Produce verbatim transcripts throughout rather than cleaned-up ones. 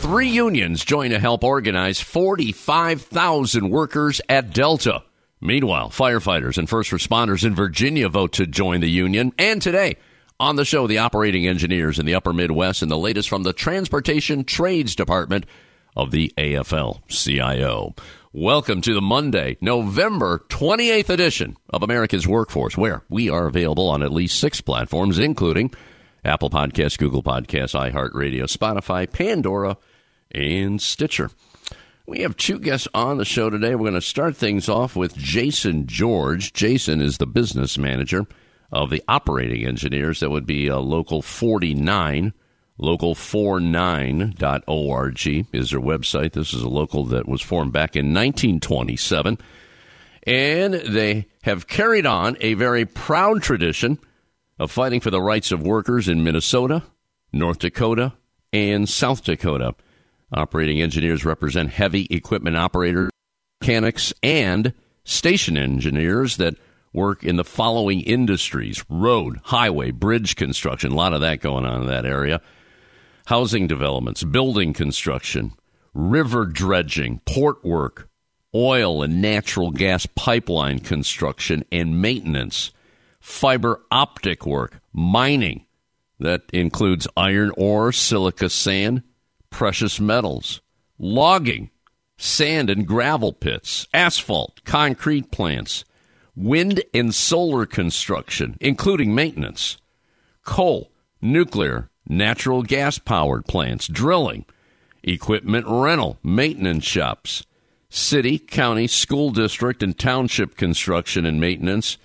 Three unions join to help organize forty-five thousand workers at Delta. Meanwhile, firefighters and first responders in Virginia vote to join the union. And today, on the show, the operating engineers in the upper Midwest and the latest from the Transportation Trades Department of the A F L C I O. Welcome to the Monday, November twenty-eighth edition of America's Workforce, where we are available on at least six platforms, including Apple Podcasts, Google Podcasts, iHeartRadio, Spotify, Pandora, and Stitcher. We have two guests on the show today. We're going to start things off with Jason George. Jason is the business manager of the operating engineers. That would be uh, Local forty-nine. local forty-nine dot org is their website. This is a local that was formed back in nineteen twenty-seven. And they have carried on a very proud tradition of fighting for the rights of workers in Minnesota, North Dakota, and South Dakota. Operating engineers represent heavy equipment operators, mechanics, and station engineers that work in the following industries: road, highway, bridge construction, a lot of that going on in that area, housing developments, building construction, river dredging, port work, oil and natural gas pipeline construction and maintenance, fiber optic work, mining, that includes iron ore, silica sand, precious metals, logging, sand and gravel pits, asphalt, concrete plants, wind and solar construction, including maintenance, coal, nuclear, natural gas-powered plants, drilling, equipment rental, maintenance shops, city, county, school district, and township construction and maintenance,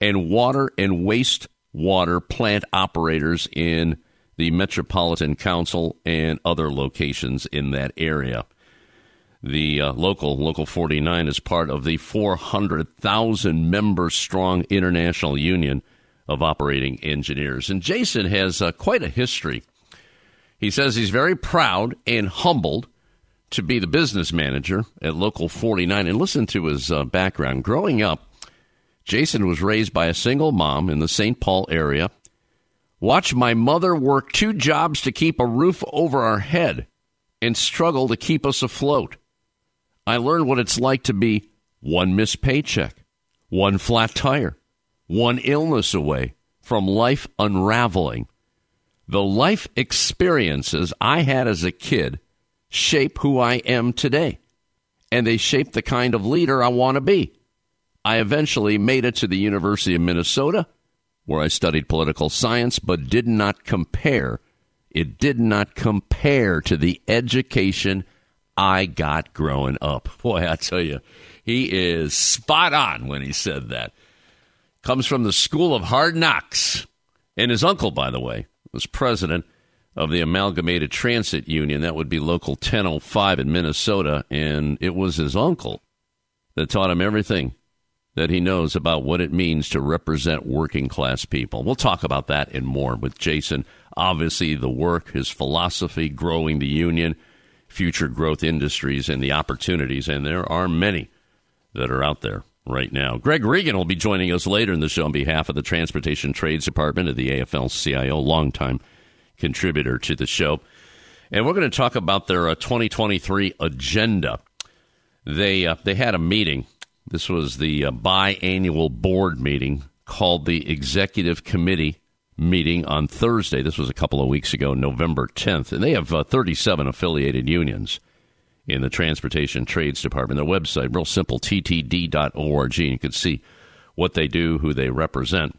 and water and wastewater plant operators in the Metropolitan Council and other locations in that area. The uh, local, Local forty-nine, is part of the four hundred thousand member strong International Union of Operating Engineers. And Jason has uh, quite a history. He says he's very proud and humbled to be the business manager at Local forty-nine. And listen to his uh, background. Growing up, Jason was raised by a single mom in the Saint Paul area. Watched my mother work two jobs to keep a roof over our head and struggle to keep us afloat. I learned what it's like to be one missed paycheck, one flat tire, one illness away from life unraveling. The life experiences I had as a kid shape who I am today, and they shape the kind of leader I want to be. I eventually made it to the University of Minnesota, where I studied political science, but did not compare. It did not compare to the education I got growing up. Boy, I tell you, he is spot on when he said that. Comes from the School of Hard Knocks. And his uncle, by the way, was president of the Amalgamated Transit Union. That would be Local ten oh five in Minnesota. And it was his uncle that taught him everything that he knows about what it means to represent working class people. We'll talk about that and more with Jason. Obviously, the work, his philosophy, growing the union, future growth industries, and the opportunities. And there are many that are out there right now. Greg Regan will be joining us later in the show on behalf of the Transportation Trades Department of the A F L C I O, longtime contributor to the show. And we're going to talk about their uh, twenty twenty-three agenda. They, uh, they had a meeting. This was the uh, biannual board meeting called the Executive Committee meeting on Thursday. This was a couple of weeks ago, November tenth. And they have uh, thirty-seven affiliated unions in the Transportation Trades Department. Their website, real simple, T T D dot org. You can see what they do, who they represent.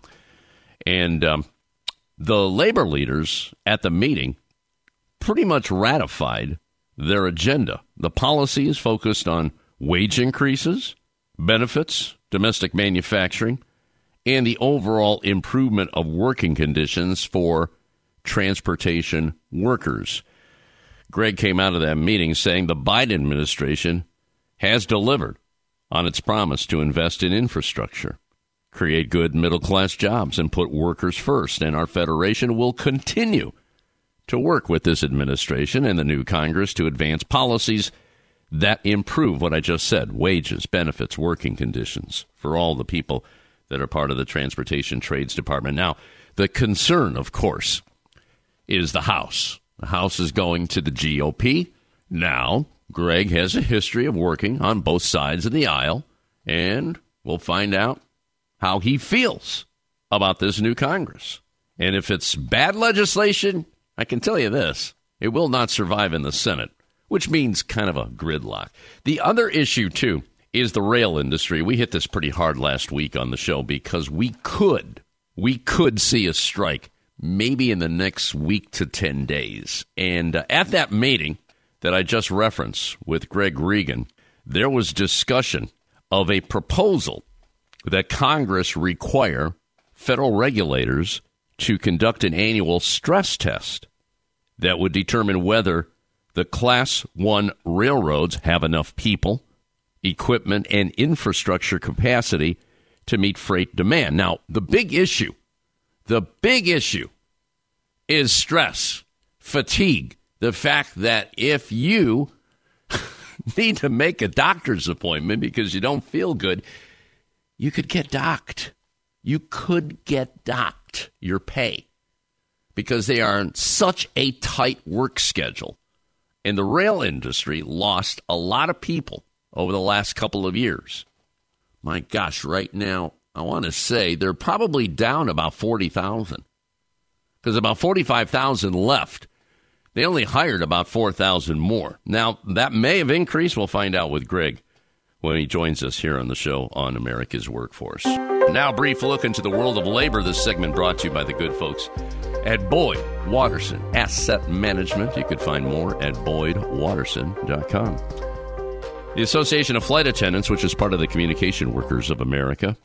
And um, the labor leaders at the meeting pretty much ratified their agenda. The policy is focused on wage increases, benefits, domestic manufacturing, and the overall improvement of working conditions for transportation workers. Greg came out of that meeting saying the Biden administration has delivered on its promise to invest in infrastructure, create good middle-class jobs, and put workers first. And our federation will continue to work with this administration and the new Congress to advance policies that improve what I just said, wages, benefits, working conditions for all the people that are part of the Transportation Trades Department. Now, the concern, of course, is the House. The House is going to the G O P. Now, Greg has a history of working on both sides of the aisle, and we'll find out how he feels about this new Congress. And if it's bad legislation, I can tell you this, it will not survive in the Senate, which means kind of a gridlock. The other issue, too, is the rail industry. We hit this pretty hard last week on the show because we could, we could see a strike maybe in the next week to ten days. And uh, at that meeting that I just referenced with Greg Regan, there was discussion of a proposal that Congress require federal regulators to conduct an annual stress test that would determine whether the Class one railroads have enough people, equipment, and infrastructure capacity to meet freight demand. Now, the big issue, the big issue is stress, fatigue, the fact that if you need to make a doctor's appointment because you don't feel good, you could get docked. You could get docked your pay because they are on such a tight work schedule. And the rail industry lost a lot of people over the last couple of years. My gosh, right now, I want to say they're probably down about forty thousand because about forty-five thousand left. They only hired about four thousand more. Now, that may have increased. We'll find out with Greg when he joins us here on the show on America's Workforce. Now, a brief look into the world of labor. This segment brought to you by the good folks at Boyd Watterson Asset Management. You could find more at boyd watterson dot com. The Association of Flight Attendants, which is part of the Communication Workers of America,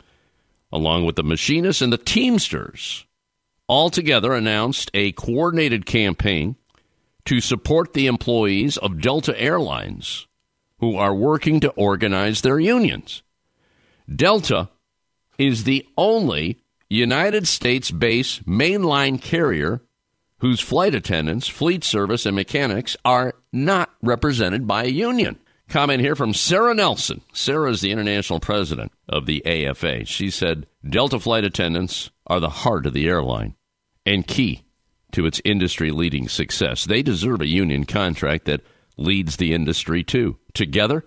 along with the Machinists and the Teamsters, all together announced a coordinated campaign to support the employees of Delta Airlines who are working to organize their unions. Delta is the only United States-based mainline carrier whose flight attendants, fleet service, and mechanics are not represented by a union. Comment here from Sarah Nelson. Sarah is the international president of the A F A. She said, Delta flight attendants are the heart of the airline and key to its industry-leading success. They deserve a union contract that leads the industry, too. Together,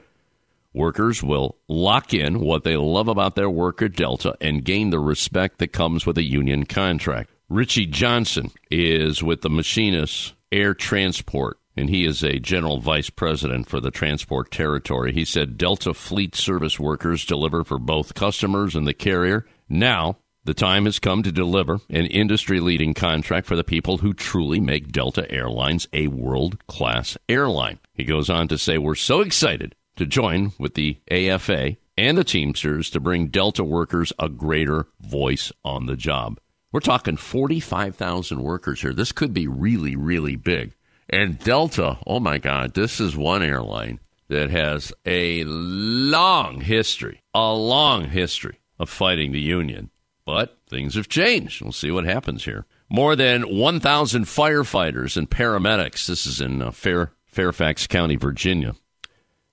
workers will lock in what they love about their work at Delta and gain the respect that comes with a union contract. Richie Johnson is with the Machinists Air Transport, and he is a general vice president for the transport territory. He said Delta fleet service workers deliver for both customers and the carrier. Now, the time has come to deliver an industry-leading contract for the people who truly make Delta Airlines a world-class airline. He goes on to say, we're so excited to join with the A F A and the Teamsters to bring Delta workers a greater voice on the job. We're talking forty-five thousand workers here. This could be really, really big. And Delta, oh my God, this is one airline that has a long history, a long history of fighting the union. But things have changed. We'll see what happens here. More than one thousand firefighters and paramedics, this is in uh, Fair, Fairfax County, Virginia,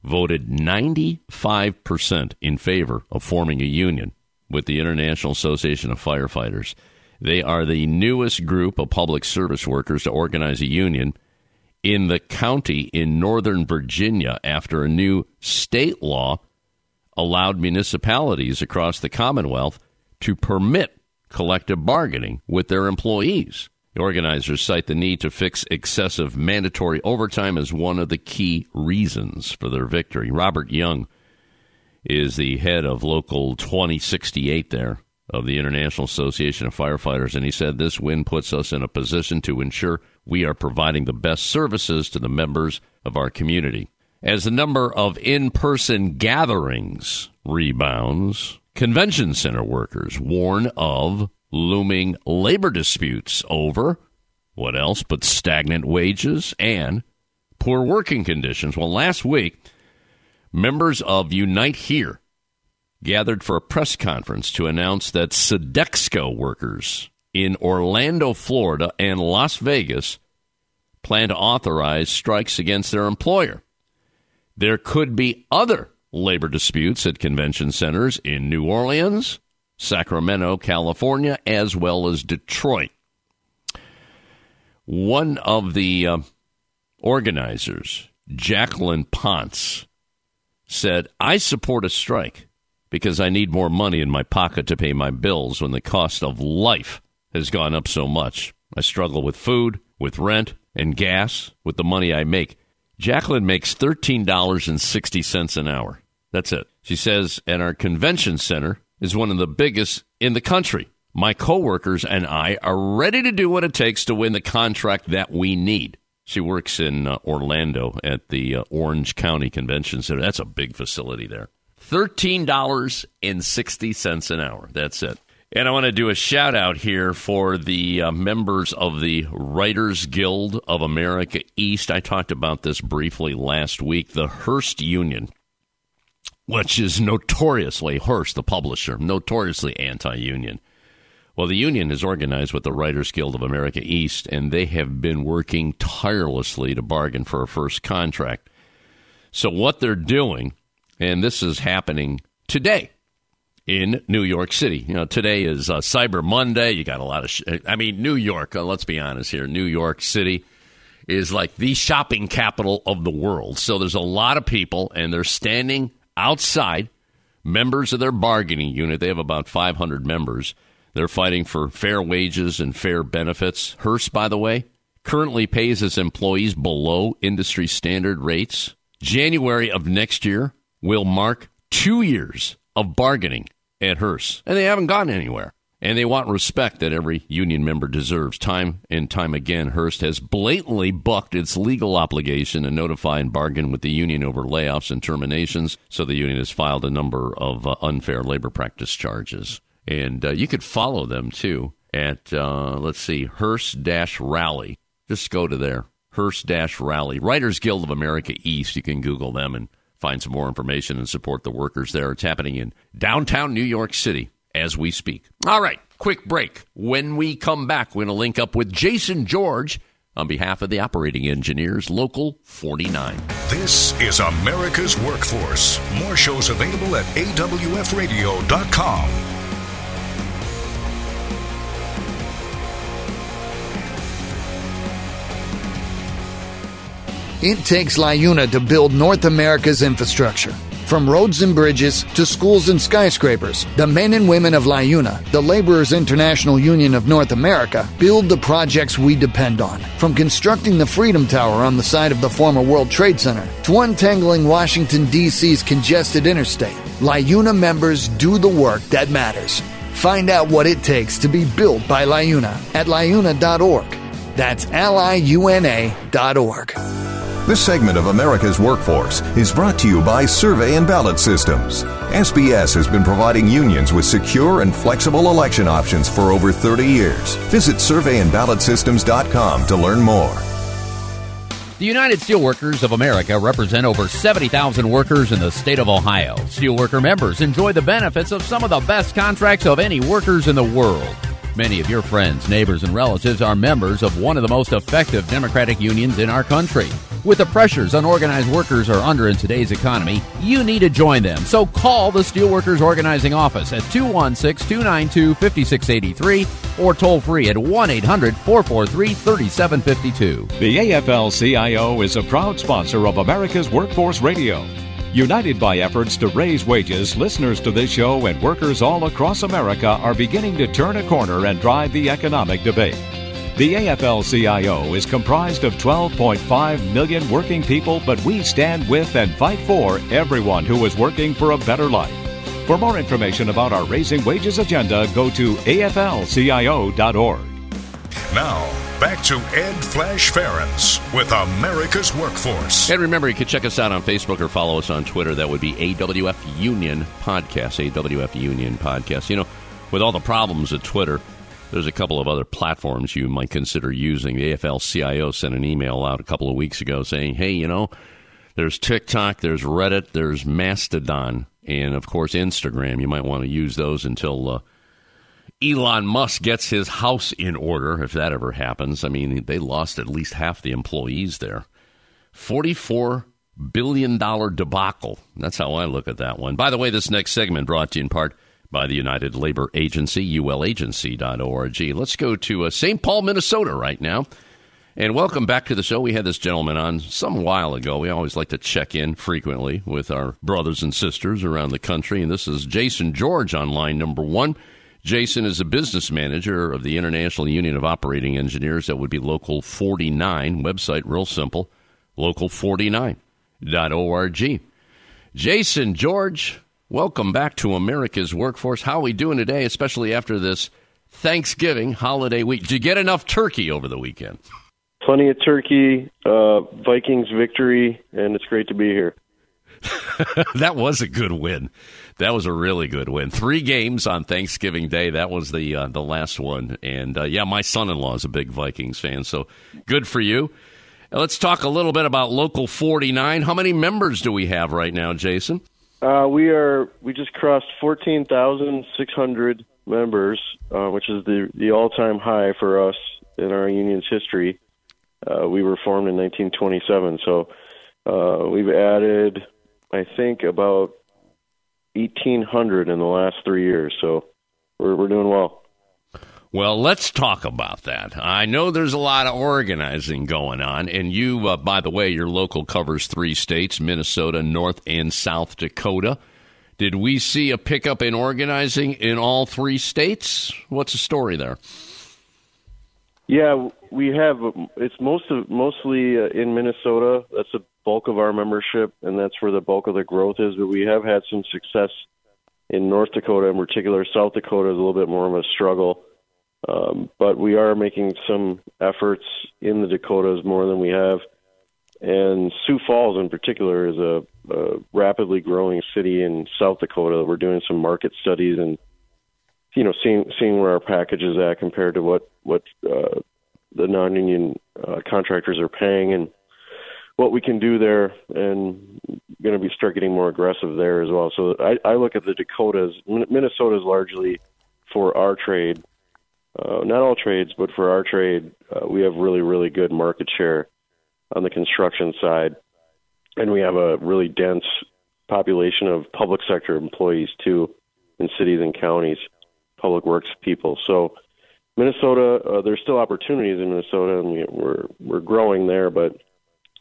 voted ninety-five percent in favor of forming a union with the International Association of Firefighters. They are the newest group of public service workers to organize a union in the county in northern Virginia after a new state law allowed municipalities across the Commonwealth to permit collective bargaining with their employees. The organizers cite the need to fix excessive mandatory overtime as one of the key reasons for their victory. Robert Young is the head of Local twenty sixty-eight there of the International Association of Firefighters, and he said this win puts us in a position to ensure we are providing the best services to the members of our community. As the number of in-person gatherings rebounds, convention center workers warn of looming labor disputes over, what else but stagnant wages and poor working conditions. Well, last week, members of Unite Here gathered for a press conference to announce that Sodexo workers in Orlando, Florida, and Las Vegas plan to authorize strikes against their employer. There could be other labor disputes at convention centers in New Orleans, Sacramento, California, as well as Detroit. One of the uh, organizers, Jacqueline Ponce, said, "I support a strike because I need more money in my pocket to pay my bills when the cost of life has gone up so much. I struggle with food, with rent, and gas, with the money I make." Jacqueline makes thirteen dollars and sixty cents an hour. That's it. She says, "And our convention center is one of the biggest in the country. My coworkers and I are ready to do what it takes to win the contract that we need." She works in uh, Orlando at the uh, Orange County Convention Center. That's a big facility there. thirteen dollars and sixty cents an hour. That's it. And I want to do a shout-out here for the uh, members of the Writers Guild of America East. I talked about this briefly last week. The Hearst Union, which is notoriously, Hearst, the publisher, notoriously anti-union. Well, the union is organized with the Writers Guild of America East, and they have been working tirelessly to bargain for a first contract. So what they're doing, and this is happening today, in New York City. You know, today is uh, Cyber Monday. You got a lot of, sh- I mean, New York, uh, let's be honest here. New York City is like the shopping capital of the world. So there's a lot of people, and they're standing outside, members of their bargaining unit. They have about five hundred members. They're fighting for fair wages and fair benefits. Hearst, by the way, currently pays its employees below industry standard rates. January of next year will mark two years of bargaining at Hearst, and they haven't gone anywhere. And they want respect that every union member deserves. Time and time again, Hearst has blatantly bucked its legal obligation to notify and bargain with the union over layoffs and terminations, so the union has filed a number of uh, unfair labor practice charges. And uh, you could follow them, too, at, uh, let's see, Hearst-Rally. Just go to there, Hearst-Rally. Writers Guild of America East, you can Google them and find some more information and support the workers there. It's happening in downtown New York City as we speak. All right, quick break. When we come back, we're going to link up with Jason George on behalf of the operating engineers, Local forty-nine. This is America's Workforce. More shows available at A W F radio dot com. It takes LIUNA to build North America's infrastructure. From roads and bridges to schools and skyscrapers, the men and women of LIUNA, the Laborers' International Union of North America, build the projects we depend on. From constructing the Freedom Tower on the site of the former World Trade Center to untangling Washington, D C's congested interstate, LIUNA members do the work that matters. Find out what it takes to be built by LIUNA at liuna dot org. That's L I U N A dot org. This segment of America's Workforce is brought to you by Survey and Ballot Systems. S B S has been providing unions with secure and flexible election options for over thirty years. Visit survey and ballot systems dot com to learn more. The United Steelworkers of America represent over seventy thousand workers in the state of Ohio. Steelworker members enjoy the benefits of some of the best contracts of any workers in the world. Many of your friends, neighbors, and relatives are members of one of the most effective democratic unions in our country. With the pressures unorganized workers are under in today's economy, you need to join them. So call the Steelworkers Organizing Office at two one six, two nine two, five six eight three or toll free at one eight hundred, four four three, three seven five two. The A F L C I O is a proud sponsor of America's Workforce Radio. United by efforts to raise wages, listeners to this show and workers all across America are beginning to turn a corner and drive the economic debate. The A F L C I O is comprised of twelve point five million working people, but we stand with and fight for everyone who is working for a better life. For more information about our Raising Wages agenda, go to A F L C I O dot org. Now, back to Ed Flash Ferenc with America's Workforce. And remember, you can check us out on Facebook or follow us on Twitter. That would be A W F Union Podcast, A W F Union Podcast. You know, with all the problems at Twitter, There's a couple of other platforms you might consider using. The A F L C I O sent an email out a couple of weeks ago saying, hey, you know, there's TikTok, there's Reddit, there's Mastodon, and, of course, Instagram. You might want to use those until uh, Elon Musk gets his house in order, if that ever happens. I mean, they lost at least half the employees there. forty-four billion dollars debacle. That's how I look at that one. By the way, this next segment brought to you in part by the United Labor Agency, U L agency dot org. Let's go to uh, Saint Paul, Minnesota right now. And welcome back to the show. We had this gentleman on some while ago. We always like to check in frequently with our brothers and sisters around the country. And this is Jason George on line number one. Jason is a business manager of the International Union of Operating Engineers. That would be Local forty-nine. Website, real simple, local forty-nine dot org. Jason George, welcome back to America's Workforce. How are we doing today, especially after this Thanksgiving holiday week? Did you get enough turkey over the weekend? Plenty of turkey, uh, Vikings victory, and it's great to be here. That was a good win. That was a really good win. Three games on Thanksgiving Day. That was the uh, the last one. And, uh, yeah, my son-in-law is a big Vikings fan, so good for you. Now, let's talk a little bit about Local forty-nine. How many members do we have right now, Jason? Uh, we are we just crossed fourteen thousand six hundred members, uh, which is the, the all-time high for us in our union's history. Uh, we were formed in nineteen twenty-seven, so uh, we've added, I think, about eighteen hundred in the last three years, so we're, we're doing well. Well, let's talk about that. I know there's a lot of organizing going on, and you, uh, by the way, your local covers three states, Minnesota, North, and South Dakota. Did we see a pickup in organizing in all three states? What's the story there? Yeah, we have. It's most of, mostly in Minnesota. That's the bulk of our membership, and that's where the bulk of the growth is, but we have had some success in North Dakota in particular. South Dakota is a little bit more of a struggle. Um, but we are making some efforts in the Dakotas more than we have. And Sioux Falls in particular is a, a rapidly growing city in South Dakota. We're doing some market studies and, you know, seeing seeing where our package is at compared to what, what uh, the non-union uh, contractors are paying and what we can do there, and going to be start getting more aggressive there as well. So I, I look at the Dakotas. Minnesota is largely for our trade. Uh, not all trades, but for our trade, uh, we have really, really good market share on the construction side. And we have a really dense population of public sector employees, too, in cities and counties, public works people. So Minnesota, uh, there's still opportunities in Minnesota, and we, we're we're growing there. But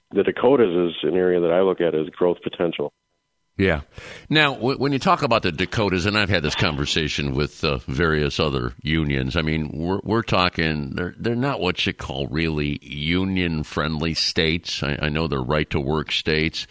the Dakotas is an area that I look at as growth potential. Yeah. Now, w- when you talk about the Dakotas, and I've had this conversation with uh, various other unions, I mean, we're, we're talking, they're, they're not what you call really union-friendly states. I, I know they're right-to-work states.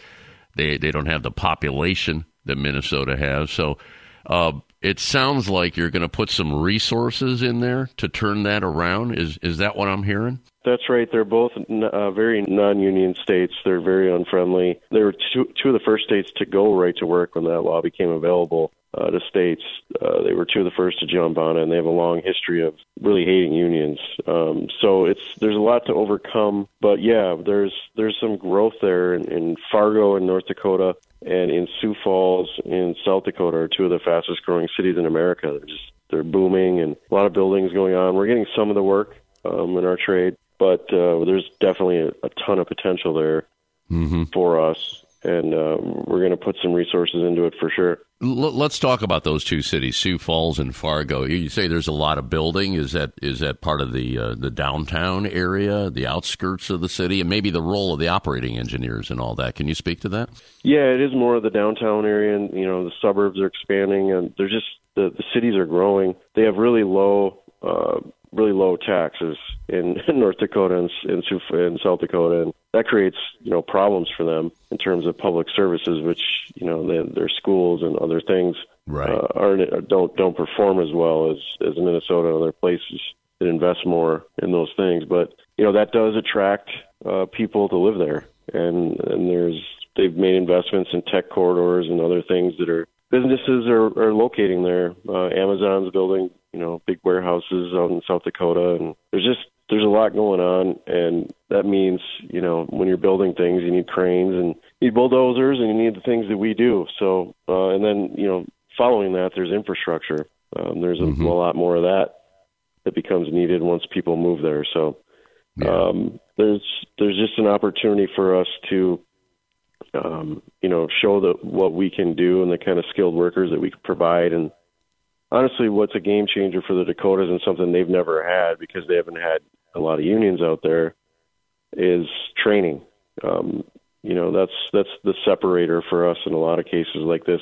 They they don't have the population that Minnesota has. So uh, it sounds like you're going to put some resources in there to turn that around. Is, is that what I'm hearing? That's right. They're both uh, very non-union states. They're very unfriendly. They were two, two of the first states to go right to work when that law became available uh, to states. Uh, they were two of the first to jump on it, and they have a long history of really hating unions. Um, so it's there's a lot to overcome. But, yeah, there's there's some growth there in, in Fargo in North Dakota and in Sioux Falls in South Dakota are two of the fastest-growing cities in America. They're, just, they're booming and a lot of buildings going on. We're getting some of the work um, in our trade. But uh, there's definitely a, a ton of potential there mm-hmm. for us, and uh, we're going to put some resources into it for sure. L- let's talk about those two cities, Sioux Falls and Fargo. You say there's a lot of building. Is that is that part of the uh, the downtown area, the outskirts of the city, and maybe the role of the operating engineers and all that? Can you speak to that? Yeah, it is more of the downtown area, and you know the suburbs are expanding, and they're just the, the cities are growing. They have really low. Uh, really low taxes in, in North Dakota and in, in South Dakota, and that creates you know problems for them in terms of public services, which you know they, their schools and other things right. uh, aren't don't don't perform as well as, as Minnesota and other places that invest more in those things. But you know that does attract uh, people to live there, and and there's they've made investments in tech corridors and other things that are businesses are, are locating there. Uh, Amazon's building. you know, big warehouses out in South Dakota. And there's just, there's a lot going on. And that means, you know, when you're building things, you need cranes and you need bulldozers and you need the things that we do. So, uh, and then, you know, following that, there's infrastructure. Um, there's a, mm-hmm. a lot more of that that becomes needed once people move there. So yeah. um, there's, there's just an opportunity for us to, um, you know, show that what we can do and the kind of skilled workers that we can provide. And honestly, what's a game changer for the Dakotas and something they've never had because they haven't had a lot of unions out there is training. Um, you know, that's, that's the separator for us in a lot of cases like this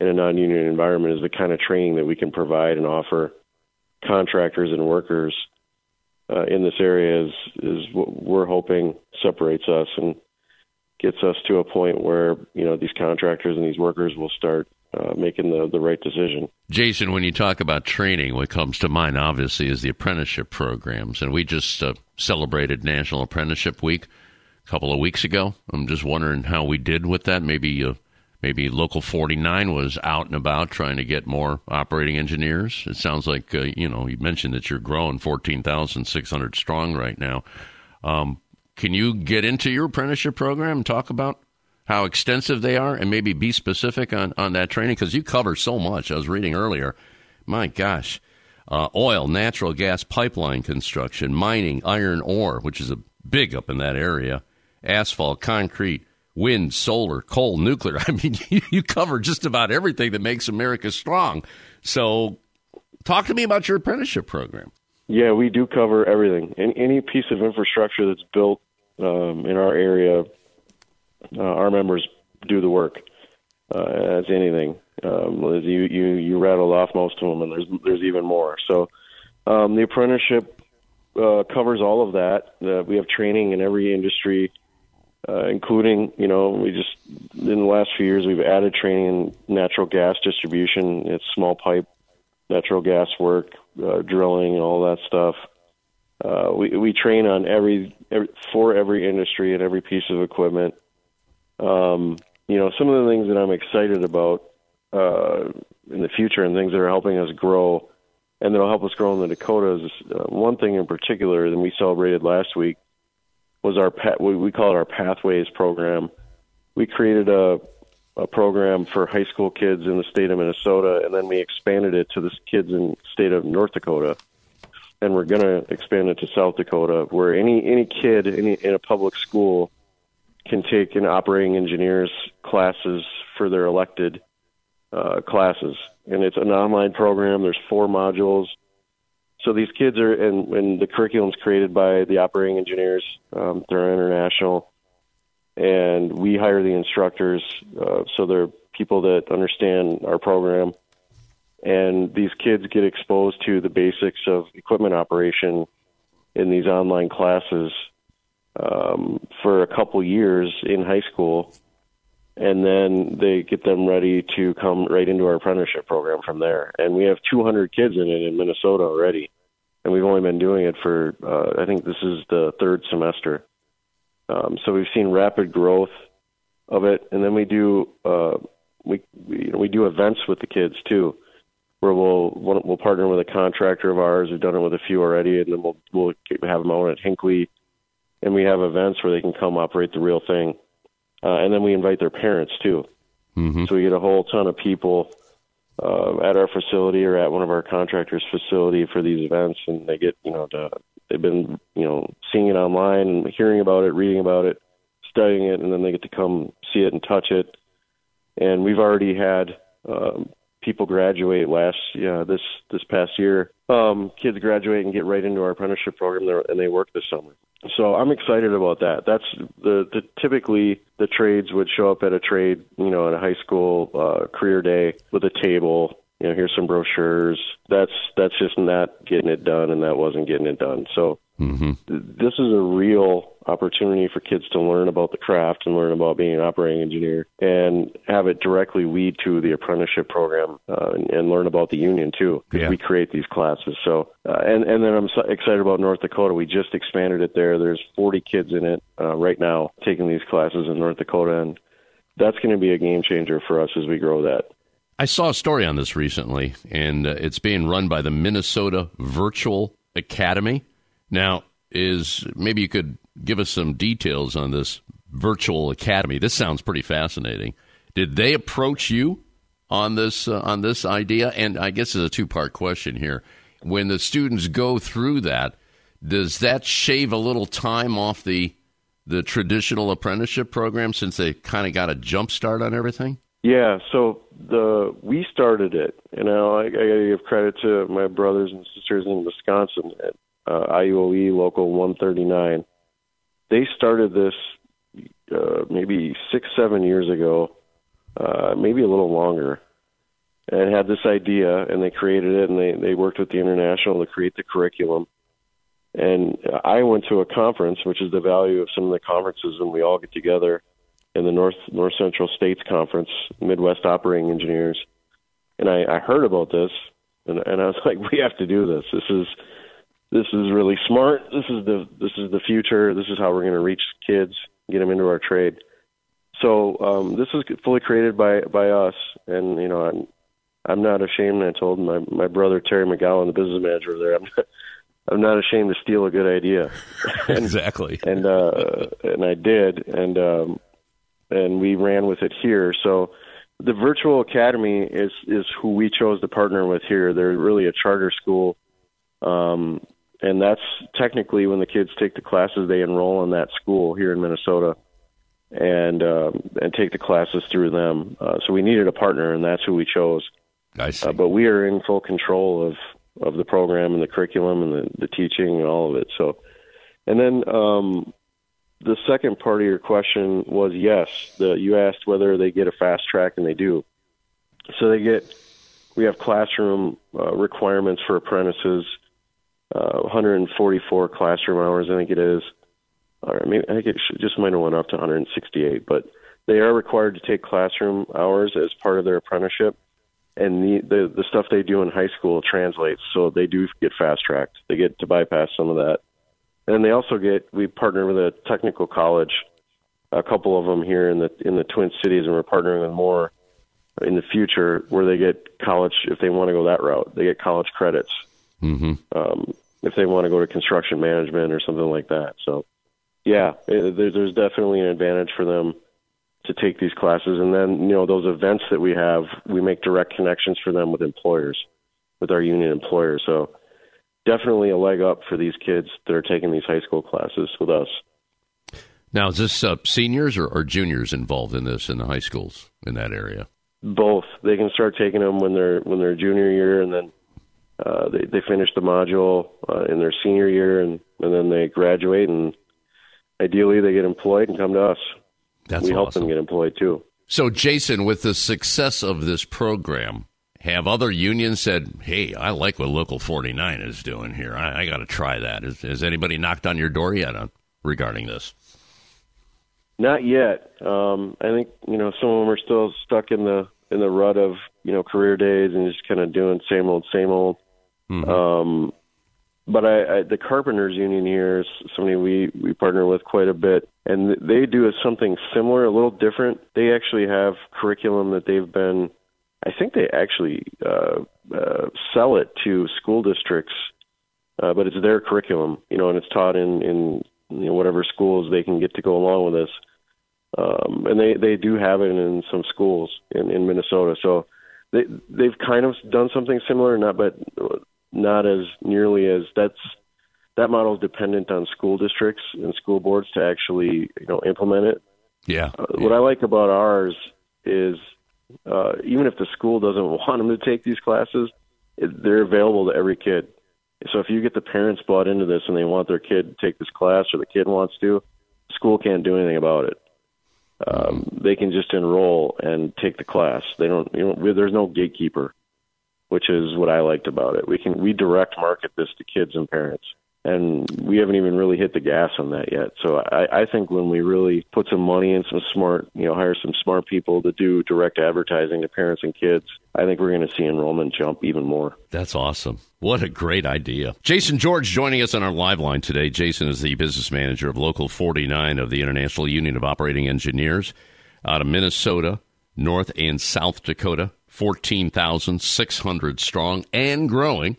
in a non-union environment is the kind of training that we can provide and offer contractors and workers uh, in this area is, is what we're hoping separates us and gets us to a point where, you know, these contractors and these workers will start uh, making the, the right decision. Jason, when you talk about training, what comes to mind, obviously, is the apprenticeship programs. And we just uh, celebrated National Apprenticeship Week a couple of weeks ago. I'm just wondering how we did with that. Maybe uh, maybe Local forty-nine was out and about trying to get more operating engineers. It sounds like, uh, you know, you mentioned that you're growing fourteen thousand six hundred strong right now. Um Can you get into your apprenticeship program and talk about how extensive they are and maybe be specific on, on that training? Because you cover so much. I was reading earlier. My gosh. Uh, oil, natural gas pipeline construction, mining, iron ore, which is a big up in that area, asphalt, concrete, wind, solar, coal, nuclear. I mean, you, you cover just about everything that makes America strong. So talk to me about your apprenticeship program. Yeah, we do cover everything. And any piece of infrastructure that's built Um, in our area, uh, our members do the work uh, as anything. Um, as you, you, you rattled off most of them, and there's there's even more. So um, the apprenticeship uh, covers all of that. Uh, we have training in every industry, uh, including, you know, we just, in the last few years, we've added training in natural gas distribution. It's small pipe, natural gas work, uh, drilling, and all that stuff. Uh, we, we train on every, every for every industry and every piece of equipment. Um, you know, some of the things that I'm excited about uh, in the future and things that are helping us grow and that will help us grow in the Dakotas. Uh, one thing in particular that we celebrated last week was our pa- we, we call it our Pathways program. We created a, a program for high school kids in the state of Minnesota, and then we expanded it to the kids in the state of North Dakota. And we're going to expand it to South Dakota, where any, any kid any, in a public school can take an operating engineer's classes for their elected uh, classes. And it's an online program. There's four modules. So these kids are, and, and the curriculum's created by the operating engineers. Um, they're international. And we hire the instructors. Uh, so they're people that understand our program. And these kids get exposed to the basics of equipment operation in these online classes um, for a couple years in high school. And then they get them ready to come right into our apprenticeship program from there. And we have two hundred kids in it in Minnesota already. And we've only been doing it for, uh, I think this is the third semester. Um, so we've seen rapid growth of it. And then we do, uh, we, we, you know, we do events with the kids too, where we'll we'll partner with a contractor of ours. We've done it with a few already, and then we'll we'll have them out at Hinckley, and we have events where they can come operate the real thing, uh, and then we invite their parents too. Mm-hmm. So we get a whole ton of people uh, at our facility or at one of our contractors' facility for these events, and they get you know to, they've been you know seeing it online and hearing about it, reading about it, studying it, and then they get to come see it and touch it. And we've already had. Um, People graduate last yeah, this this past year. Um, kids graduate and get right into our apprenticeship program, there, and they work this summer. So I'm excited about that. That's the, the typically the trades would show up at a trade, you know, at a high school uh, career day with a table. You know, here's some brochures. That's that's just not getting it done, and that wasn't getting it done. So mm-hmm. th- this is a real opportunity for kids to learn about the craft and learn about being an operating engineer and have it directly lead to the apprenticeship program uh, and, and learn about the union too. Yeah. We create these classes. So, uh, and, and then I'm so excited about North Dakota. We just expanded it there. There's forty kids in it uh, right now taking these classes in North Dakota. And that's going to be a game changer for us as we grow that. I saw a story on this recently, and uh, it's being run by the Minnesota Virtual Academy. Now, is maybe you could give us some details on this Virtual Academy. This sounds pretty fascinating. Did they approach you on this uh, on this idea? And I guess it's a two-part question here. When the students go through that, does that shave a little time off the the traditional apprenticeship program since they kind of got a jump start on everything? Yeah, so the we started it. You know, I, I got to give credit to my brothers and sisters in Wisconsin at uh, I U O E Local one thirty-nine. They started this uh, maybe six, seven years ago, uh, maybe a little longer, and had this idea, and they created it, and they, they worked with the International to create the curriculum. And I went to a conference, which is the value of some of the conferences when we all get together in the North North Central States Conference, Midwest Operating Engineers. And I, I heard about this, and, and I was like, we have to do this. This is this is really smart. This is the this is the future. This is how we're going to reach kids, get them into our trade. So um, this is fully created by, by us, and you know, I'm I'm not ashamed. I told my my brother Terry McGowan, the business manager there, I'm not, I'm not ashamed to steal a good idea. and, exactly. And uh, and I did, and um, and we ran with it here. So the Virtual Academy is, is who we chose to partner with here. They're really a charter school, um, and that's technically when the kids take the classes, they enroll in that school here in Minnesota and um, and take the classes through them. Uh, so we needed a partner, and that's who we chose. I see. Uh, but we are in full control of of the program and the curriculum and the, the teaching and all of it. So, and then um, the second part of your question was, yes, the, you asked whether they get a fast track, and they do. So they get, we have classroom uh, requirements for apprentices, uh, one hundred forty-four classroom hours, I think it is. Or maybe, I think it should, just might have went up to one hundred sixty-eight, but they are required to take classroom hours as part of their apprenticeship. And the, the the stuff they do in high school translates, so they do get fast-tracked. They get to bypass some of that. And they also get, we partner with a technical college, a couple of them here in the in the Twin Cities, and we're partnering with more in the future where they get college, if they want to go that route, they get college credits. Mm-hmm. Um, if they want to go to construction management or something like that. So, yeah, it, there's, there's definitely an advantage for them to take these classes. And then, you know, those events that we have, we make direct connections for them with employers, with our union employers. So definitely a leg up for these kids that are taking these high school classes with us. Now, is this uh, seniors or, or juniors involved in this in the high schools in that area? Both. They can start taking them when they're when they're junior year, and then uh, they, they finish the module uh, in their senior year, and, and then they graduate, and ideally they get employed and come to us. That's we awesome. Help them get employed, too. So, Jason, with the success of this program, have other unions said, hey, I like what Local forty-nine is doing here. I, I got to try that. Is, has anybody knocked on your door yet on, regarding this? Not yet. Um, I think, you know, some of them are still stuck in the in the rut of, you know, career days and just kind of doing same old, same old. Mm-hmm. Um, but I, I, the Carpenters Union here is somebody we, we partner with quite a bit. And they do something similar, a little different. They actually have curriculum that they've been, I think they actually uh, uh, sell it to school districts, uh, but it's their curriculum, you know, and it's taught in, in you know, whatever schools they can get to go along with this. Um, and they, they do have it in some schools in, in Minnesota. So they, they've kind of done something similar, not but not as nearly as that's, that model is dependent on school districts and school boards to actually, you know, implement it. Yeah. Uh, yeah. What I like about ours is uh, even if the school doesn't want them to take these classes, it, they're available to every kid. So if you get the parents bought into this and they want their kid to take this class or the kid wants to, school can't do anything about it. Um, mm-hmm. They can just enroll and take the class. They don't, you know, there's no gatekeeper, which is what I liked about it. We can, we direct market this to kids and parents. And we haven't even really hit the gas on that yet. So I, I think when we really put some money in, some smart, you know, hire some smart people to do direct advertising to parents and kids, I think we're going to see enrollment jump even more. That's awesome. What a great idea. Jason George joining us on our live line today. Jason is the business manager of Local forty-nine of the International Union of Operating Engineers out of Minnesota, North and South Dakota. fourteen thousand six hundred strong and growing.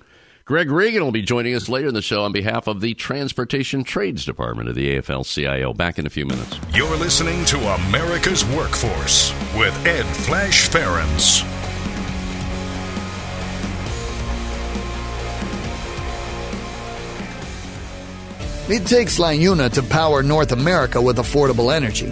Greg Regan will be joining us later in the show on behalf of the Transportation Trades Department of the A F L C I O. Back in a few minutes. You're listening to America's Workforce with Ed Flash Ferenc. It takes LIUNA to power North America with affordable energy.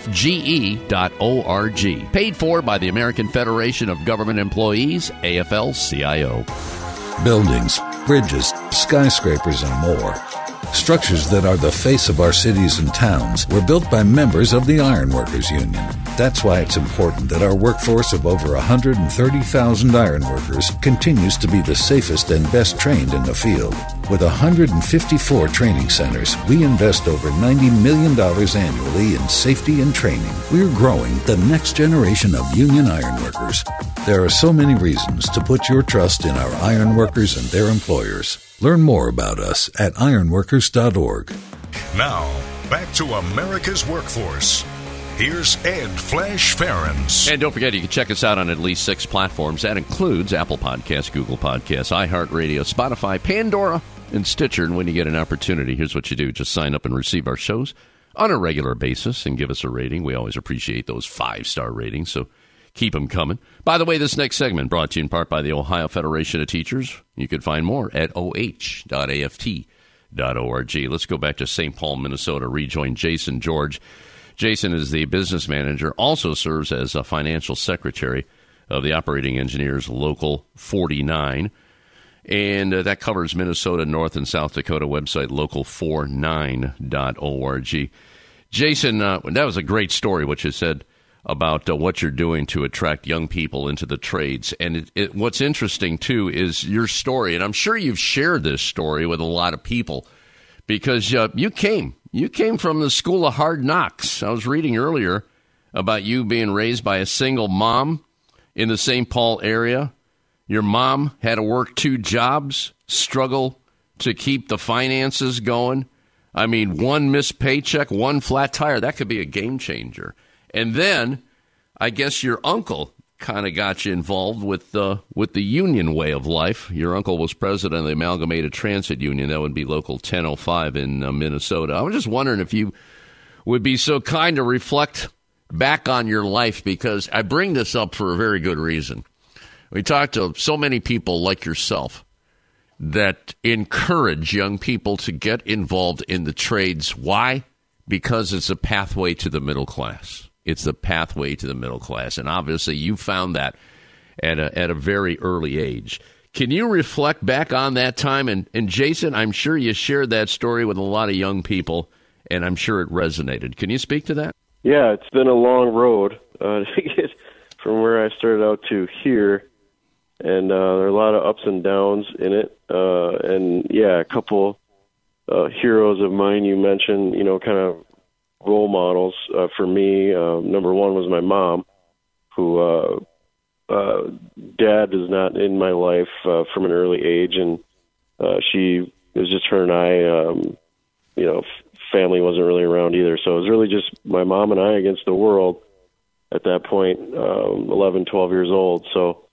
G E dot org. Paid for by the American Federation of Government Employees, A F L C I O. Buildings, bridges, skyscrapers, and more. Structures that are the face of our cities and towns were built by members of the Ironworkers Union. That's why it's important that our workforce of over one hundred thirty thousand ironworkers continues to be the safest and best trained in the field. With one hundred fifty-four training centers, we invest over ninety million dollars annually in safety and training. We're growing the next generation of union ironworkers. There are so many reasons to put your trust in our ironworkers and their employers. Learn more about us at ironworkers dot org. Now, back to America's Workforce. Here's Ed Flash Ferenc. And don't forget, you can check us out on at least six platforms. That includes Apple Podcasts, Google Podcasts, iHeartRadio, Spotify, Pandora, and Stitcher. And when you get an opportunity, here's what you do. Just sign up and receive our shows on a regular basis and give us a rating. We always appreciate those five-star ratings, so keep them coming. By the way, this next segment brought to you in part by the Ohio Federation of Teachers. You can find more at o h dot a f t dot org. Let's go back to Saint Paul, Minnesota, rejoin Jason George. Jason is the business manager, also serves as a financial secretary of the Operating Engineers Local forty-nine. And uh, that covers Minnesota, North, and South Dakota. Website local forty-nine dot org. Jason, uh, that was a great story, what you said about uh, what you're doing to attract young people into the trades. And it, it, what's interesting, too, is your story. And I'm sure you've shared this story with a lot of people because uh, you came. You came from the school of hard knocks. I was reading earlier about you being raised by a single mom in the Saint Paul area. Your mom had to work two jobs, struggle to keep the finances going. I mean, one missed paycheck, one flat tire. That could be a game changer. And then, I guess your uncle kind of got you involved with the uh, with the union way of life. Your uncle was president of the Amalgamated Transit Union. That would be Local ten oh five in uh, Minnesota. I was just wondering if you would be so kind to reflect back on your life, because I bring this up for a very good reason. We talk to so many people like yourself that encourage young people to get involved in the trades. Why? Because it's a pathway to the middle class. It's the pathway to the middle class. And obviously you found that at a, at a very early age. Can you reflect back on that time? And, and Jason, I'm sure you shared that story with a lot of young people, and I'm sure it resonated. Can you speak to that? Yeah, it's been a long road uh, to get from where I started out to here. And uh, there are a lot of ups and downs in it. Uh, and, yeah, a couple uh, heroes of mine you mentioned, you know, kind of role models uh, for me. Uh, number one was my mom, who uh, uh, dad is not in my life uh, from an early age, and uh, she it was just her and I. Um, you know, f- family wasn't really around either, so it was really just my mom and I against the world at that point, um, eleven, twelve years old. So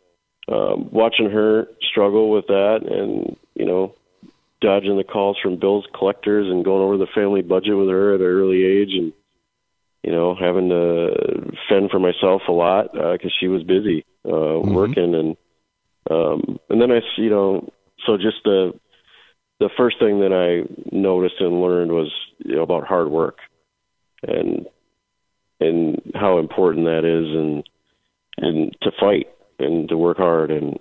um, watching her struggle with that, and you know, dodging the calls from bills collectors and going over the family budget with her at an early age, and, you know, having to fend for myself a lot because uh, she was busy uh, mm-hmm. working. And um, and then I, you know, so just the the first thing that I noticed and learned was, you know, about hard work and and how important that is, and and to fight and to work hard, and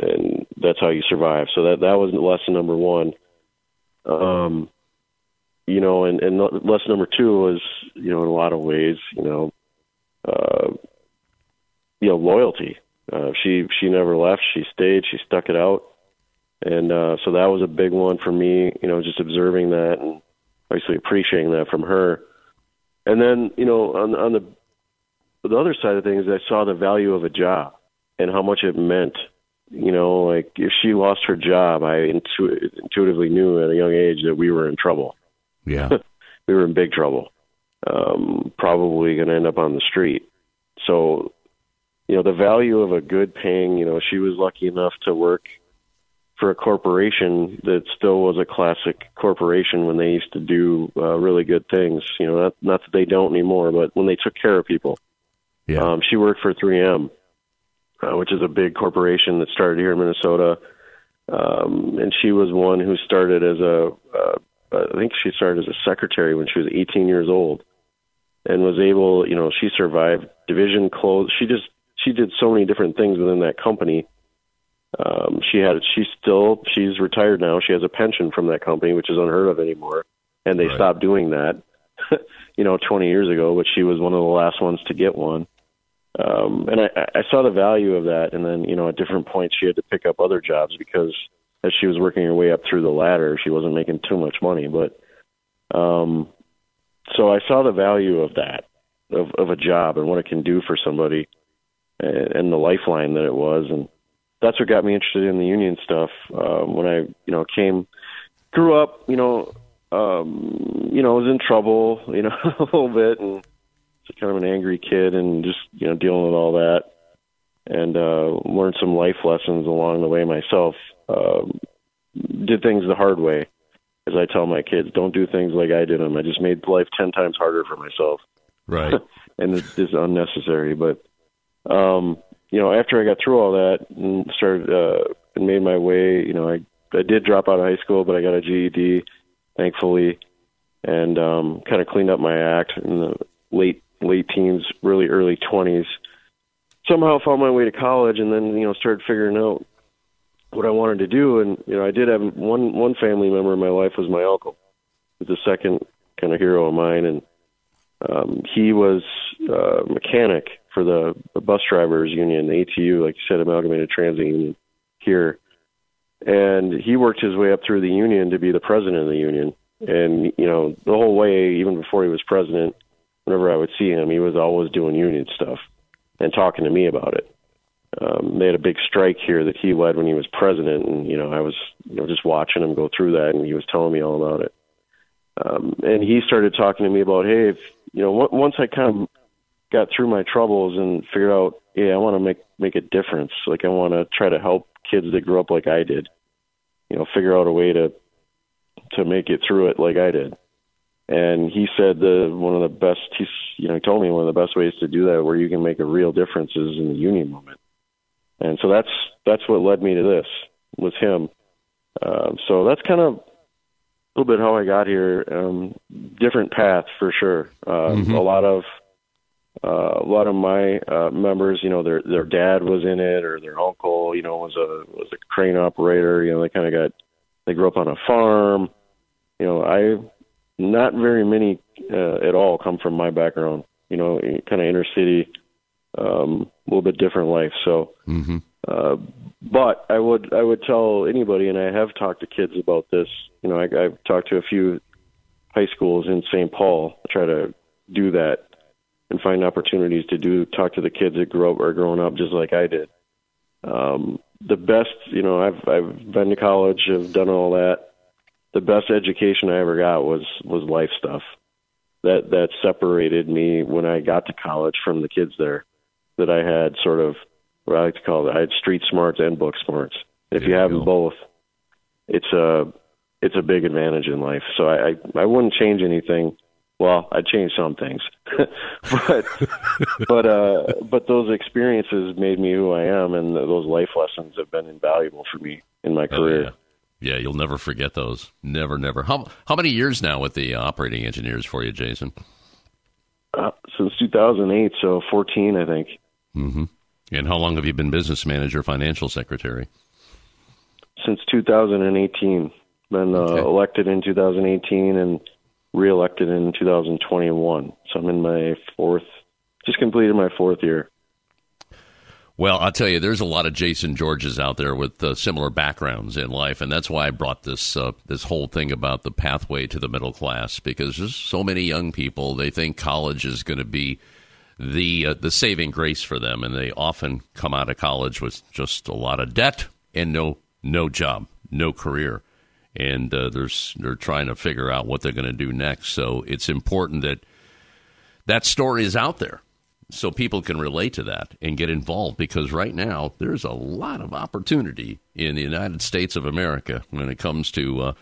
and that's how you survive. So that that was lesson number one. Um, you know, and and lesson number two was, you know, in a lot of ways, you know, uh, you know, loyalty. Uh, she she never left. She stayed. She stuck it out. And uh, so that was a big one for me, you know, just observing that and obviously appreciating that from her. And then, you know, on, on the the other side of things, I saw the value of a job and how much it meant. You know, like if she lost her job, I intu- intuitively knew at a young age that we were in trouble. Yeah, we were in big trouble, um, probably going to end up on the street. So, you know, the value of a good paying, you know, she was lucky enough to work for a corporation that still was a classic corporation when they used to do uh, really good things. You know, not, not that they don't anymore, but when they took care of people. Yeah. Um, she worked for three M, uh, which is a big corporation that started here in Minnesota. Um, and she was one who started as a, uh, I think she started as a secretary when she was eighteen years old, and was able, you know, she survived division close. She just, she did so many different things within that company. Um, she had, she still, she's retired now. She has a pension from that company, which is unheard of anymore. And they right. stopped doing that, you know, twenty years ago, but she was one of the last ones to get one. Um, and I, I saw the value of that. And then, you know, at different points she had to pick up other jobs because as she was working her way up through the ladder, she wasn't making too much money. But, um, so I saw the value of that, of, of a job and what it can do for somebody and, and the lifeline that it was. And that's what got me interested in the union stuff. Um, when I, you know, came, grew up, you know, um, you know, was in trouble, you know, a little bit, and kind of an angry kid, and just, you know, dealing with all that, and uh, learned some life lessons along the way myself. Um, did things the hard way, as I tell my kids. Don't do things like I did them. I just made life ten times harder for myself. Right. And it's, it's unnecessary, but. Um, You know, after I got through all that and started uh, and made my way, you know, I I did drop out of high school, but I got a G E D, thankfully, and um, kind of cleaned up my act in the late late teens, really early twenties. Somehow found my way to college, and then, you know, started figuring out what I wanted to do. And, you know, I did have one one family member in my life was my uncle, the second kind of hero of mine, and um, he was a mechanic for the, the bus drivers union, the A T U, like you said, Amalgamated Transit Union here. And he worked his way up through the union to be the president of the union. And, you know, the whole way, even before he was president, whenever I would see him, he was always doing union stuff and talking to me about it. Um, they had a big strike here that he led when he was president. And, you know, I was, you know, just watching him go through that, and he was telling me all about it. Um, and he started talking to me about, hey, if, you know, w- once I kind of got through my troubles and figured out, yeah, I want to make, make a difference. Like, I want to try to help kids that grew up like I did, you know, figure out a way to, to make it through it like I did. And he said the, one of the best, he's, you know, he told me one of the best ways to do that, where you can make a real difference, is in the union movement. And so that's, that's what led me to this, was him. Um, so that's kind of, little bit how I got here. Um, different path for sure. Uh, mm-hmm. A lot of uh, a lot of my uh, members, you know, their their dad was in it, or their uncle, you know, was a was a crane operator. You know, they kind of got they grew up on a farm. You know, I not very many uh, at all come from my background. You know, kind of inner city, a um, little bit different life. So, mm-hmm. uh, but I would I would tell anybody, and I have talked to kids about this. You know, I, I've talked to a few high schools in Saint Paul. I try to do that and find opportunities to do talk to the kids that grew up or growing up just like I did. Um, the best, you know, I've I've been to college, I've done all that. The best education I ever got was was life stuff. That that separated me when I got to college from the kids there. That I had sort of what I like to call it. I had street smarts and book smarts. If you have them both, it's a it's a big advantage in life. So I, I, I wouldn't change anything. Well, I'd change some things, but, but, uh, but those experiences made me who I am. And those life lessons have been invaluable for me in my career. Oh, yeah. Yeah, you'll never forget those. Never, never. How how many years now with the operating engineers for you, Jason? Uh, since two thousand eight, so fourteen, I think. Mm-hmm. And how long have you been business manager, financial secretary? Since two thousand eighteen. Been uh, okay. elected in two thousand eighteen and reelected in two thousand twenty-one. So I'm in my fourth, just completed my fourth year. Well, I'll tell you, there's a lot of Jason Georges out there with uh, similar backgrounds in life, and that's why I brought this uh, this whole thing about the pathway to the middle class, because there's so many young people, they think college is going to be the uh, the saving grace for them, and they often come out of college with just a lot of debt and no no job, no career, and uh, they're, they're trying to figure out what they're going to do next. So it's important that that story is out there, so people can relate to that and get involved, because right now there's a lot of opportunity in the United States of America when it comes to uh,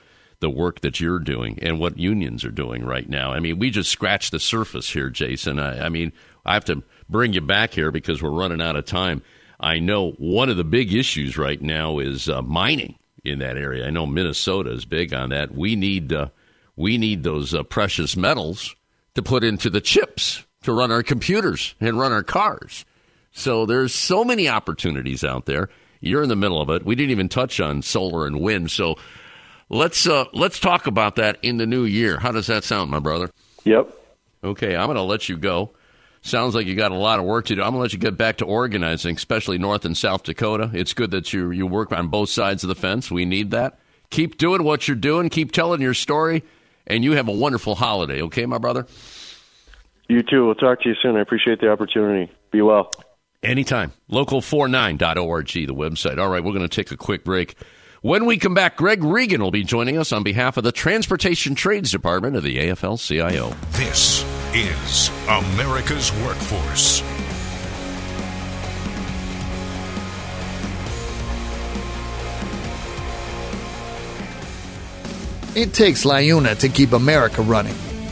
the work that you're doing and what unions are doing right now. I mean, we just scratched the surface here, Jason. I, I mean, I have to bring you back here because we're running out of time. I know one of the big issues right now is uh, mining in that area. I know Minnesota is big on that. We need, uh, we need those uh, precious metals to put into the chips to run our computers and run our cars. So there's so many opportunities out there. You're in the middle of it. We didn't even touch on solar and wind. So let's uh, let's talk about that in the new year. How does that sound, my brother? Yep. Okay, I'm going to let you go. Sounds like you got a lot of work to do. I'm going to let you get back to organizing, especially North and South Dakota. It's good that you you work on both sides of the fence. We need that. Keep doing what you're doing. Keep telling your story. And you have a wonderful holiday, okay, my brother? You too. We'll talk to you soon. I appreciate the opportunity. Be well. Anytime. local forty-nine dot org, the website. All right, we're going to take a quick break. When we come back, Greg Regan will be joining us on behalf of the Transportation Trades Department of the A F L C I O. This is America's Workforce. It takes LIUNA to keep America running.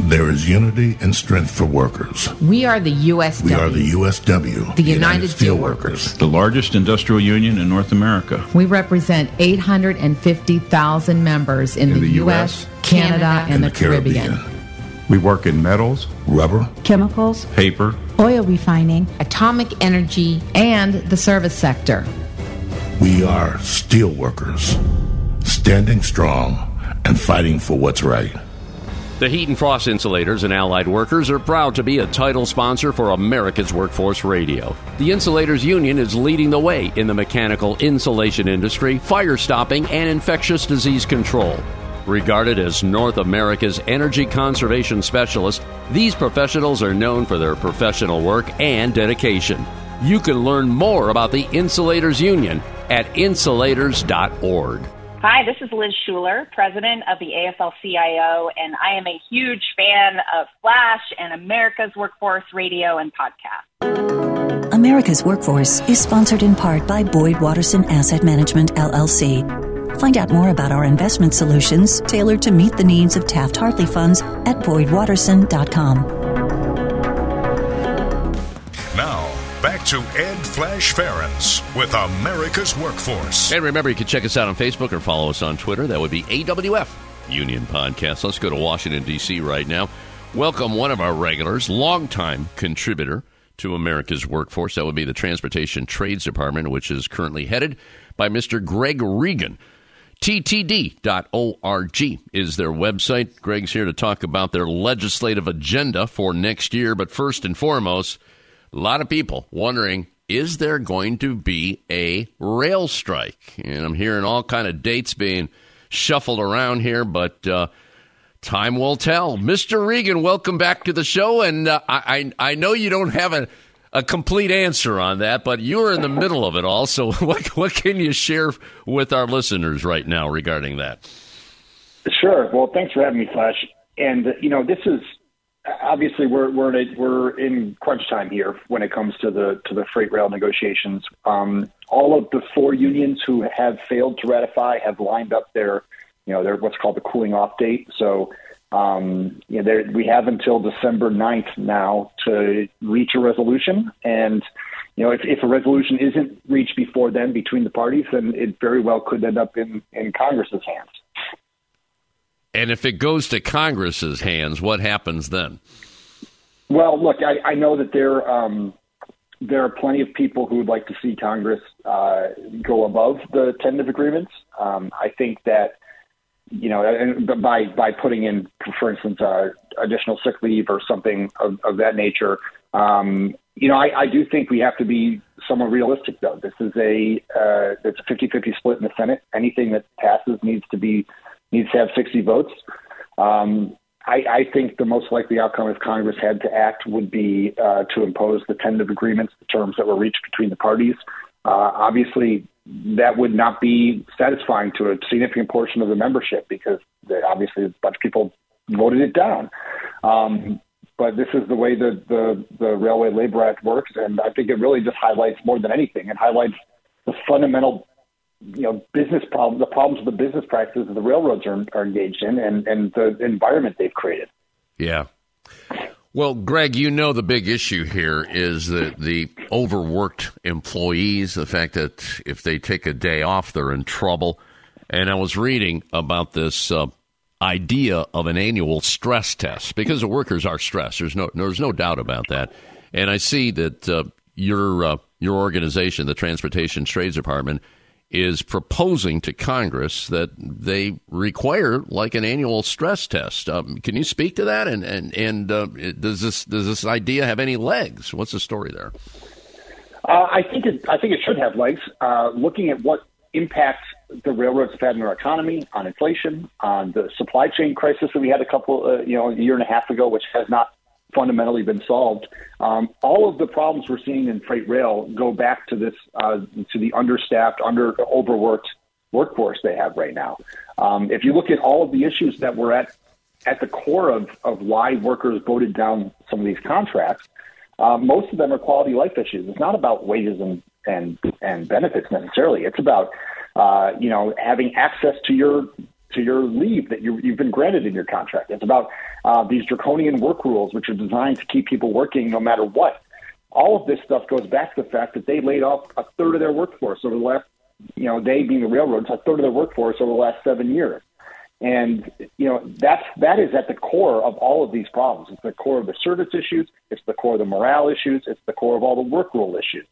There is unity and strength for workers. We are the U S W. We are the U S W. The United, United Steelworkers. The largest industrial union in North America. We represent eight hundred fifty thousand members in, in the, the U S, Canada, Canada and, and the Caribbean. Caribbean. We work in metals, rubber, chemicals, paper, oil refining, atomic energy, and the service sector. We are steelworkers, standing strong and fighting for what's right. The Heat and Frost Insulators and Allied Workers are proud to be a title sponsor for America's Workforce Radio. The Insulators Union is leading the way in the mechanical insulation industry, fire stopping, and infectious disease control. Regarded as North America's energy conservation specialist, these professionals are known for their professional work and dedication. You can learn more about the Insulators Union at insulators dot org. Hi, this is Liz Schuler, president of the A F L C I O, and I am a huge fan of Flash and America's Workforce Radio and podcast. America's Workforce is sponsored in part by Boyd Watterson Asset Management, L L C. Find out more about our investment solutions tailored to meet the needs of Taft-Hartley funds at boyd watterson dot com. Now, back to Ed Flash Ferenc with America's Workforce. And remember, you can check us out on Facebook or follow us on Twitter. That would be A W F Union Podcast. Let's go to Washington, D C right now. Welcome one of our regulars, longtime contributor to America's Workforce. That would be the Transportation Trades Department, which is currently headed by Mister Greg Regan. T T D dot org is their website. Greg's here to talk about their legislative agenda for next year. But first and foremost, a lot of people wondering, is there going to be a rail strike? And I'm hearing all kind of dates being shuffled around here, but uh, time will tell. Mister Regan, welcome back to the show. And uh, I, I know you don't have a, a complete answer on that, but you're in the middle of it all. So what what can you share with our listeners right now regarding that? Sure. Well, thanks for having me, Flash. And, you know, this is obviously we're we're in, a, we're in crunch time here when it comes to the to the freight rail negotiations. Um, all of the four unions who have failed to ratify have lined up their, you know, their what's called the cooling off date. So. Um, you know, there, we have until December ninth now to reach a resolution. And, you know, if, if a resolution isn't reached before then between the parties, then it very well could end up in, in Congress's hands. And if it goes to Congress's hands, what happens then? Well, look, I, I know that there, um, there are plenty of people who would like to see Congress uh, go above the tentative agreements. Um, I think that You know, and by by putting in, for instance, uh, additional sick leave or something of, of that nature, um, you know, I, I do think we have to be somewhat realistic, though. This is a uh, it's a fifty-fifty split in the Senate. Anything that passes needs to be needs to have sixty votes. Um, I, I think the most likely outcome, if Congress had to act, would be uh, to impose the tentative agreements, the terms that were reached between the parties. Uh, obviously, that would not be satisfying to a significant portion of the membership because obviously a bunch of people voted it down. Um, but this is the way that the, the Railway Labor Act works. And I think it really just highlights more than anything. It highlights the fundamental, you know, business problem, the problems of the business practices the railroads are, are engaged in and, and the environment they've created. Yeah. Well, Greg, you know the big issue here is the, the overworked employees, the fact that if they take a day off, they're in trouble. And I was reading about this uh, idea of an annual stress test because the workers are stressed. There's no there's no doubt about that. And I see that uh, your uh, your organization, the Transportation Trades Department, is proposing to Congress that they require like an annual stress test. Um, can you speak to that? And and and uh, does this does this idea have any legs? What's the story there? Uh, I think it, I think it should have legs. Uh, looking at what impact the railroads have had on our economy, on inflation, on the supply chain crisis that we had a couple, uh, you know, a year and a half ago, which has not fundamentally been solved. Um, all of the problems we're seeing in freight rail go back to this, uh, to the understaffed, under overworked workforce they have right now. Um, if you look at all of the issues that were at, at the core of, of why workers voted down some of these contracts, uh, most of them are quality of life issues. It's not about wages and, and, and benefits necessarily. It's about, uh, you know, having access to your to your leave that you, you've been granted in your contract. It's about uh, these draconian work rules, which are designed to keep people working no matter what. All of this stuff goes back to the fact that they laid off a third of their workforce over the last, you know, they being the railroads, a third of their workforce over the last seven years. And, you know, that's, that is at the core of all of these problems. It's the core of the service issues. It's the core of the morale issues. It's the core of all the work rule issues.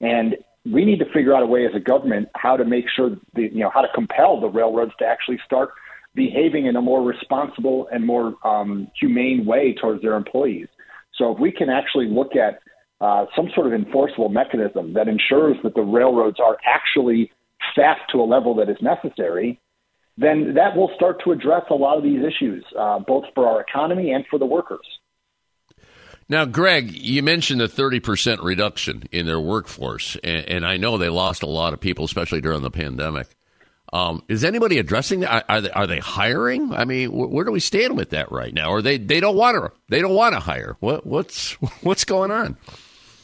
And we need to figure out a way as a government how to make sure, the, you know, how to compel the railroads to actually start behaving in a more responsible and more um, humane way towards their employees. So if we can actually look at uh, some sort of enforceable mechanism that ensures that the railroads are actually staffed to a level that is necessary, then that will start to address a lot of these issues, uh, both for our economy and for the workers. Now, Greg, you mentioned the thirty percent reduction in their workforce, and, and I know they lost a lot of people, especially during the pandemic. Um, is anybody addressing that? Are, are, they, are they hiring? I mean, wh- where do we stand with that right now? Or they, they don't want to they don't want to hire? What what's what's going on?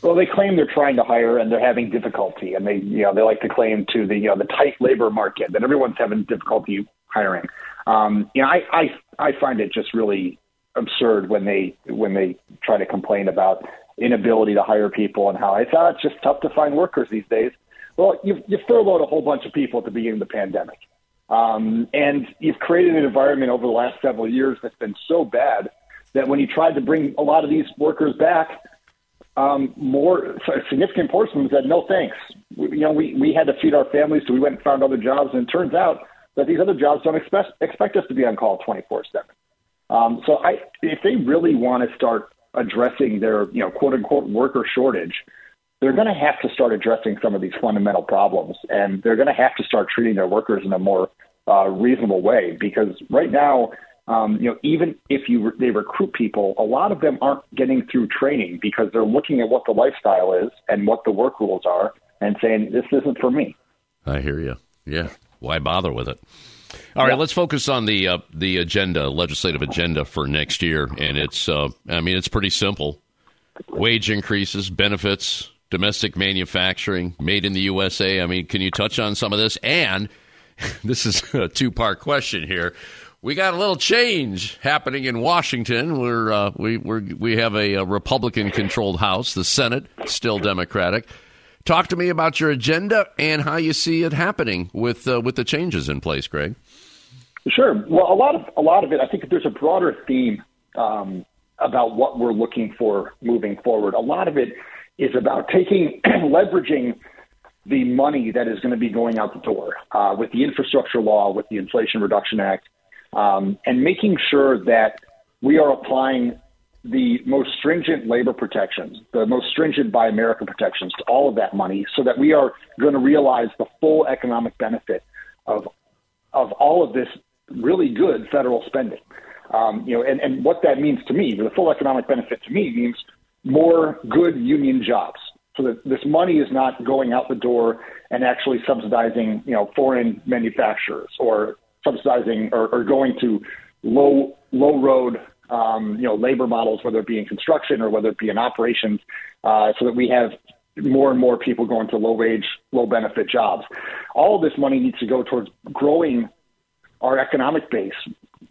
Well, they claim they're trying to hire and they're having difficulty, and they you know they like to claim to the you know the tight labor market that everyone's having difficulty hiring. Um, you know, I, I I find it just really absurd when they when they try to complain about inability to hire people and how it's, oh, it's just tough to find workers these days. Well, you've, you've furloughed a whole bunch of people at the beginning of the pandemic. Um, and you've created an environment over the last several years that's been so bad that when you tried to bring a lot of these workers back, um, more so a significant portion of them said, no, thanks. We, you know, we, we had to feed our families, so we went and found other jobs. And it turns out that these other jobs don't expect, expect us to be on call twenty-four seven. Um, so I, if they really want to start addressing their, you know, quote unquote worker shortage, they're going to have to start addressing some of these fundamental problems, and they're going to have to start treating their workers in a more uh, reasonable way. Because right now, Um, you know, even if you they recruit people, a lot of them aren't getting through training because they're looking at what the lifestyle is and what the work rules are and saying, this isn't for me. I hear you. Yeah. Why bother with it? All right, yeah. Let's focus on the uh, the agenda, legislative agenda for next year. And it's, uh, I mean, it's pretty simple. Wage increases, benefits, domestic manufacturing, made in the U S A. I mean, can you touch on some of this? And this is a two-part question here. We got a little change happening in Washington. We're, uh, we we're, we have a, a Republican-controlled House. The Senate, still Democratic. Talk to me about your agenda and how you see it happening with uh, with the changes in place, Greg. Sure. Well, a lot of a lot of it, I think there's a broader theme um, about what we're looking for moving forward. A lot of it is about taking leveraging the money that is going to be going out the door uh, with the infrastructure law, with the Inflation Reduction Act, um, and making sure that we are applying the most stringent labor protections, the most stringent Buy America protections to all of that money so that we are going to realize the full economic benefit of of all of this really good federal spending. Um, you know, and, and what that means to me, the full economic benefit to me means more good union jobs so that this money is not going out the door and actually subsidizing, you know, foreign manufacturers or subsidizing or, or going to low, low road Um, you know, labor models, whether it be in construction or whether it be in operations, uh, so that we have more and more people going to low wage, low benefit jobs. All of this money needs to go towards growing our economic base,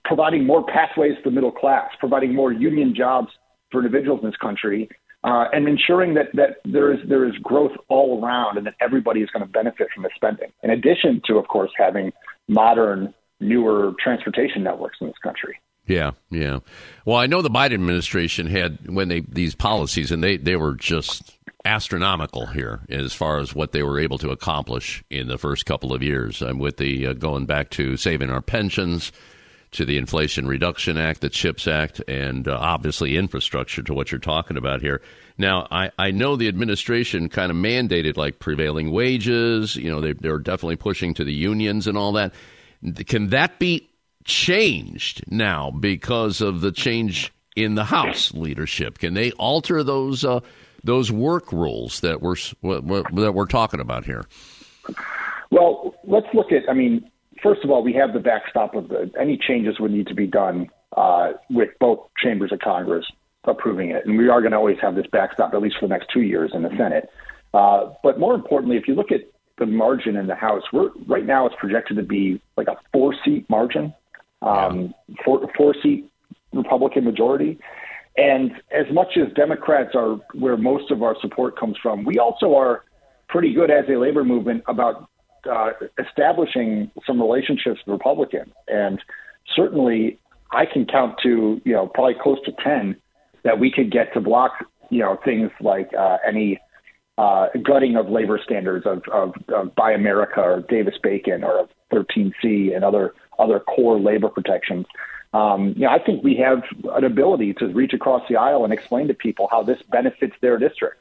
providing more pathways to the middle class, providing more union jobs for individuals in this country, uh, and ensuring that, that there is there is growth all around and that everybody is going to benefit from the spending. In addition to, of course, having modern, newer transportation networks in this country. Yeah, yeah. Well, I know the Biden administration had when they these policies, and they, they were just astronomical here as far as what they were able to accomplish in the first couple of years. I'm with the uh, going back to saving our pensions, to the Inflation Reduction Act, the CHIPS Act, and uh, obviously infrastructure to what you're talking about here. Now, I, I know the administration kind of mandated like prevailing wages. You know, they, they're definitely pushing to the unions and all that. Can that be changed now because of the change in the House leadership? Can they alter those uh, those work rules that we're that we're talking about here? Well, let's look at. I mean, first of all, we have the backstop of the, any changes would need to be done uh, with both chambers of Congress approving it, and we are going to always have this backstop at least for the next two years in the Senate. Uh, but more importantly, if you look at the margin in the House, we're right now it's projected to be like a four seat margin. Um, four, four seat Republican majority. And as much as Democrats are where most of our support comes from, we also are pretty good as a labor movement about uh, establishing some relationships with Republicans. And certainly I can count to, you know, probably close to ten that we could get to block, you know, things like uh, any uh, gutting of labor standards of, of, of Buy America or Davis-Bacon or of thirteen C and other other core labor protections. Um, you know, I think we have an ability to reach across the aisle and explain to people how this benefits their district.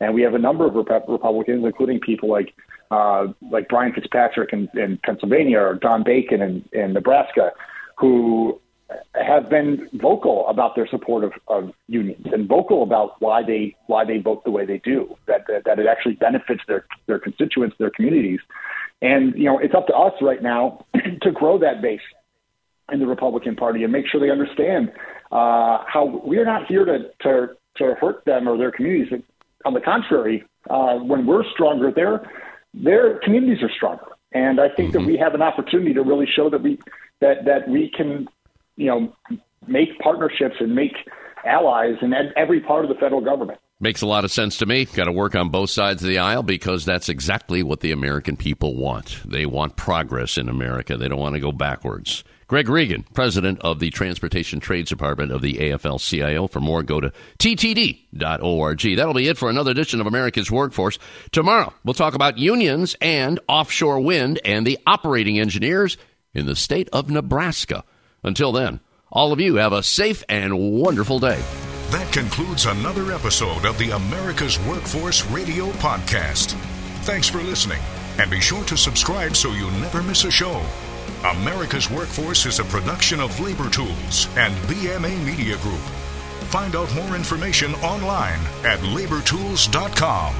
And we have a number of rep- Republicans, including people like uh, like Brian Fitzpatrick in, in Pennsylvania or Don Bacon in, in Nebraska, who have been vocal about their support of, of unions and vocal about why they why they vote the way they do, that that, that it actually benefits their, their constituents, their communities. And, you know, it's up to us right now to grow that base in the Republican Party and make sure they understand uh, how we're not here to, to to hurt them or their communities. On the contrary, uh, when we're stronger, their their communities are stronger. And I think mm-hmm. that we have an opportunity to really show that we that that we can, you know, make partnerships and make allies in every part of the federal government. Makes a lot of sense to me. Got to work on both sides of the aisle because that's exactly what the American people want. They want progress in America. They don't want to go backwards. Greg Regan, president of the Transportation Trades Department of the A F L C I O. For more, go to T T D dot org. That'll be it for another edition of America's Workforce. Tomorrow, we'll talk about unions and offshore wind and the operating engineers in the state of Nebraska. Until then, all of you have a safe and wonderful day. That concludes another episode of the America's Workforce Radio Podcast. Thanks for listening, and be sure to subscribe so you never miss a show. America's Workforce is a production of Labor Tools and B M A Media Group. Find out more information online at labor tools dot com.